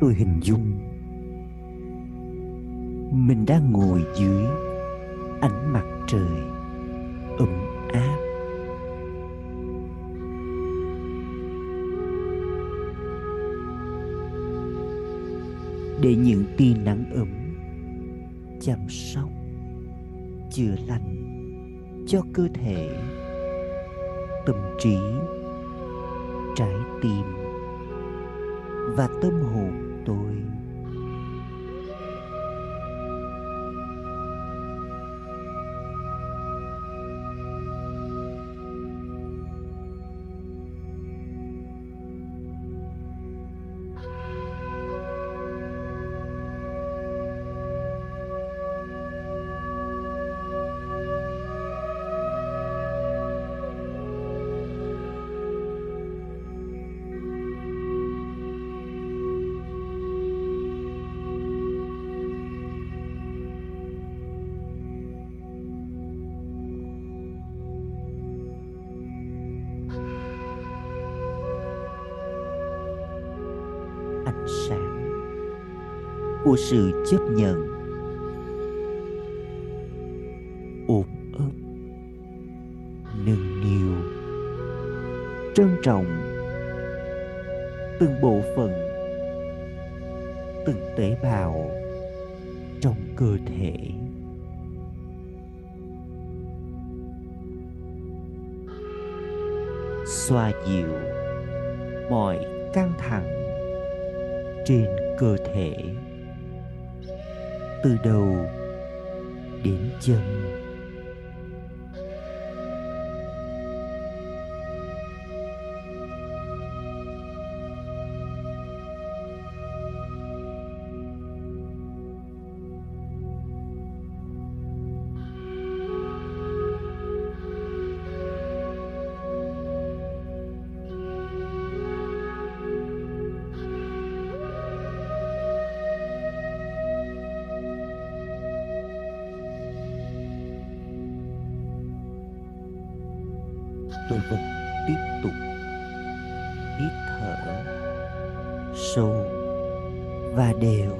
Tôi hình dung mình đang ngồi dưới ánh mặt trời ấm áp. Để những tia nắng ấm chăm sóc, chữa lành cho cơ thể, tâm trí, trái tim và tâm hồn tôi. Của sự chấp nhận, ôm ấp, nâng niu, trân trọng từng bộ phận, từng tế bào trong cơ thể. Xoa dịu mọi căng thẳng trên cơ thể, từ đầu đến chân. Tôi vẫn tiếp tục hít thở sâu và đều.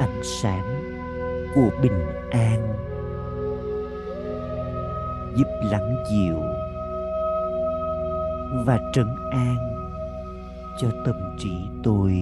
Ánh sáng của bình an giúp lắng dịu và trấn an cho tâm trí tôi.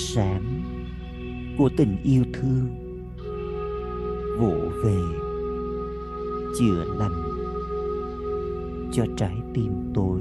sáng của tình yêu thương vỗ về chữa lành cho trái tim tôi.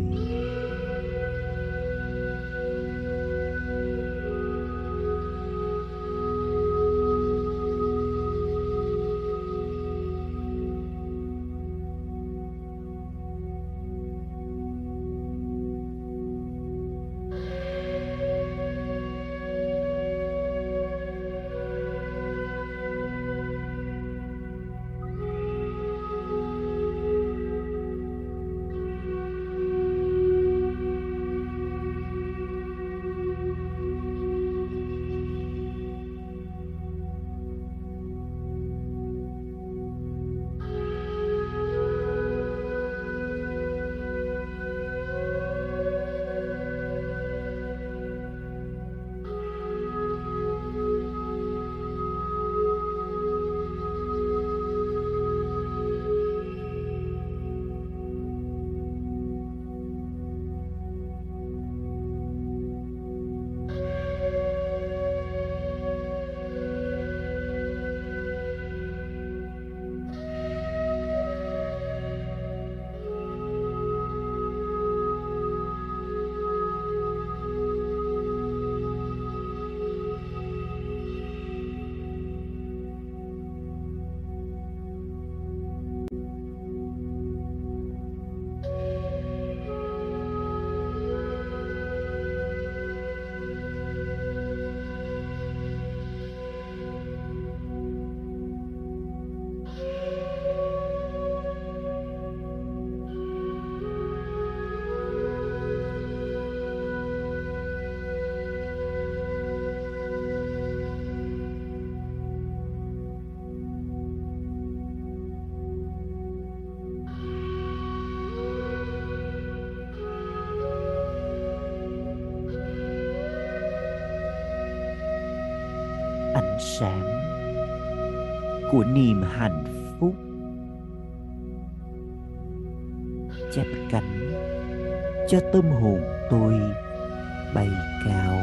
Ánh sáng của niềm hạnh phúc chắp cánh cho tâm hồn tôi bay cao.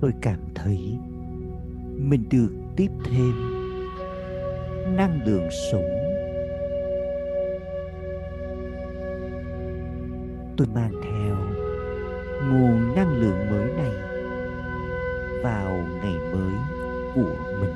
Tôi cảm thấy mình được tiếp thêm năng lượng sống. Tôi mang theo nguồn năng lượng mới này vào ngày mới của mình.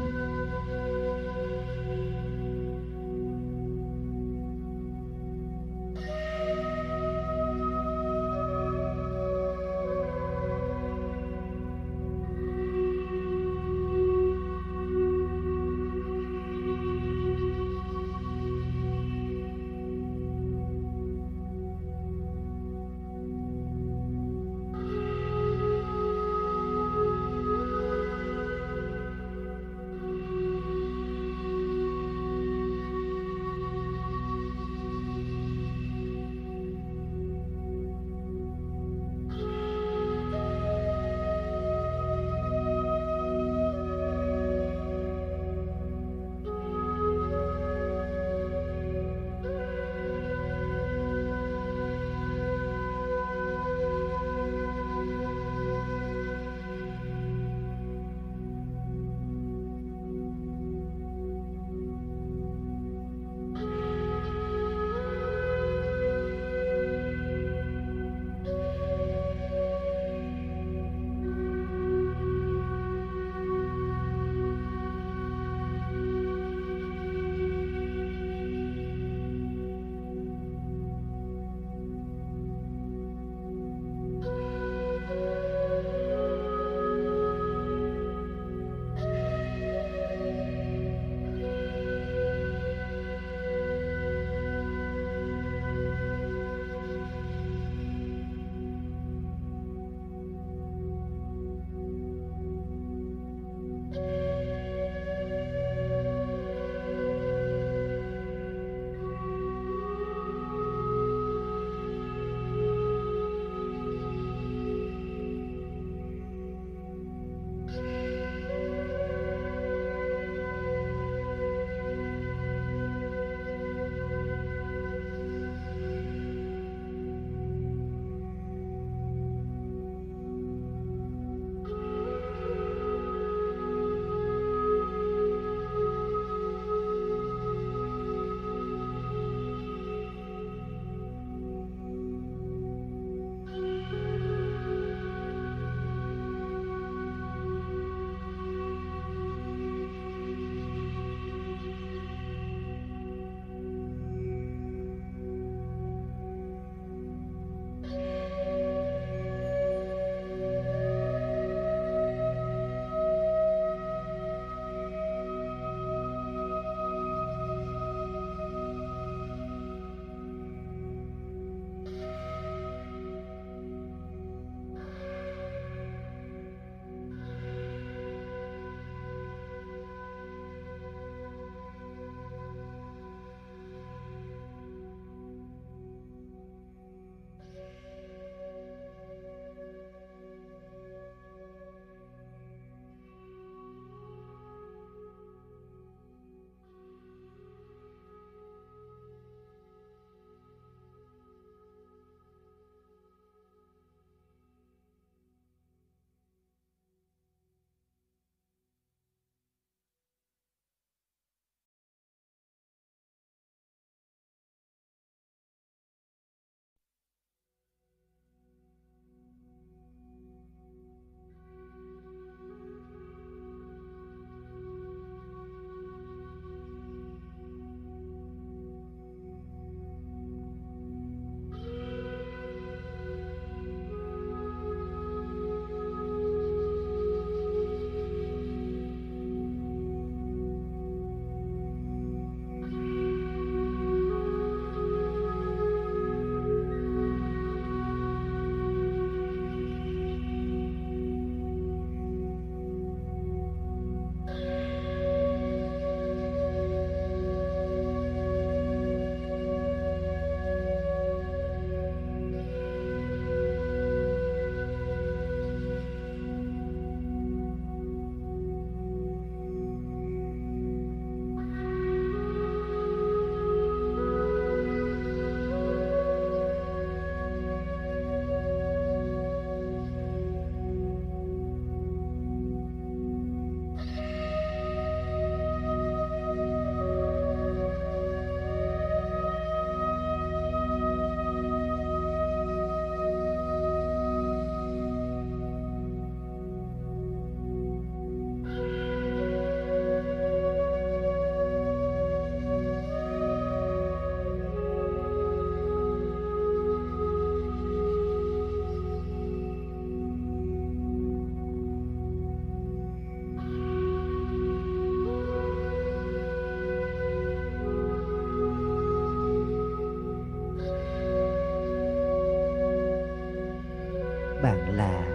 bạn là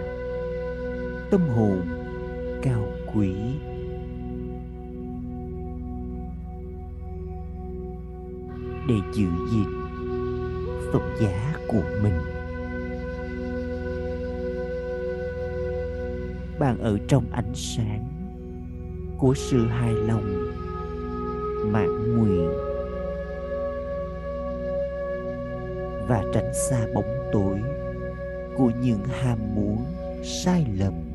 tâm hồn cao quý. Để giữ gìn Phật giá của mình, bạn ở trong ánh sáng của sự hài lòng, mãn nguyện và tránh xa bóng tối của những ham muốn sai lầm.